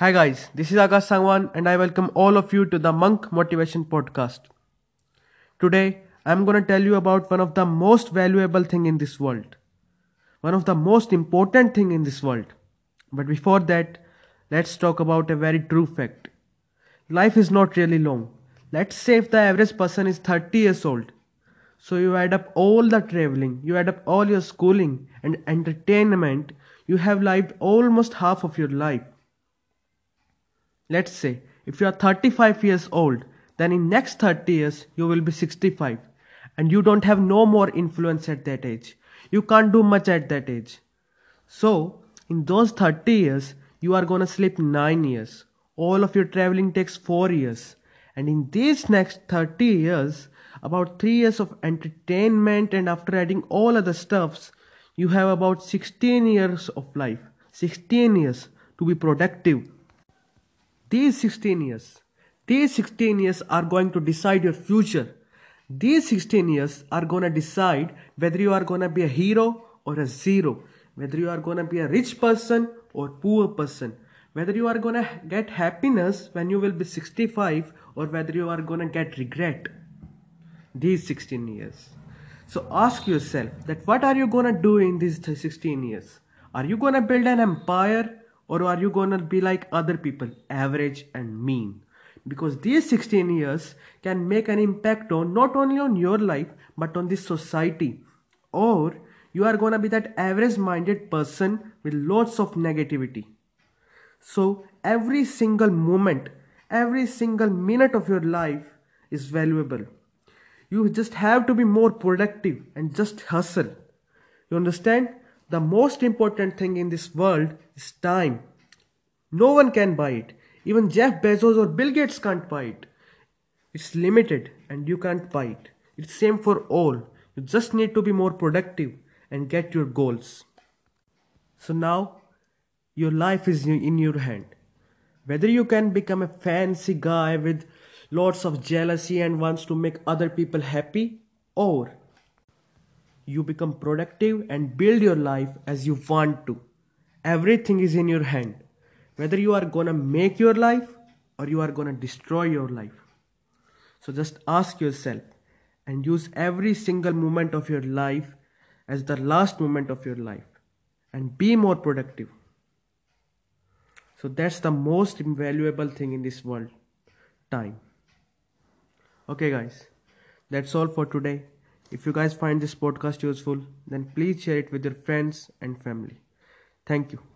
Hi guys, this is Akash Sangwan and I welcome all of you to the Monk Motivation Podcast. Today, I'm going to tell you about one of the most valuable thing in this world. One of the most important thing in this world. But before that, let's talk about a very true fact. Life is not really long. Let's say if the average person is 30 years old. So you add up all the traveling, you add up all your schooling and entertainment, you have lived almost half of your life. Let's say, if you are 35 years old, then in next 30 years, you will be 65 and you don't have no more influence at that age. You can't do much at that age. So, in those 30 years, you are gonna sleep 9 years. All of your traveling takes 4 years. And in these next 30 years, about 3 years of entertainment and after adding all other stuffs, you have about 16 years of life. 16 years to be productive. These 16 years are going to decide your future. These 16 years are going to decide whether you are going to be a hero or a zero, whether you are going to be a rich person or poor person, whether you are going to get happiness when you will be 65 or whether you are going to get regret. These 16 years. So ask yourself that what are you going to do in these 16 years? Are you going to build an empire? Or are you gonna be like other people, average and mean? Because these 16 years can make an impact on not only on your life, but on this society. Or you are gonna be that average-minded person with lots of negativity. So every single moment, every single minute of your life is valuable. You just have to be more productive and just hustle. You understand? The most important thing in this world is time. No one can buy it. Even Jeff Bezos or Bill Gates can't buy it. It's limited and you can't buy it. It's same for all. You just need to be more productive and get your goals. So now, your life is in your hand. Whether you can become a fancy guy with lots of jealousy and wants to make other people happy, or you become productive and build your life as you want to. Everything is in your hand. Whether you are gonna make your life or you are gonna destroy your life. So just ask yourself and use every single moment of your life as the last moment of your life. And be more productive. So that's the most valuable thing in this world. Time. Okay guys, that's all for today. If you guys find this podcast useful, then please share it with your friends and family. Thank you.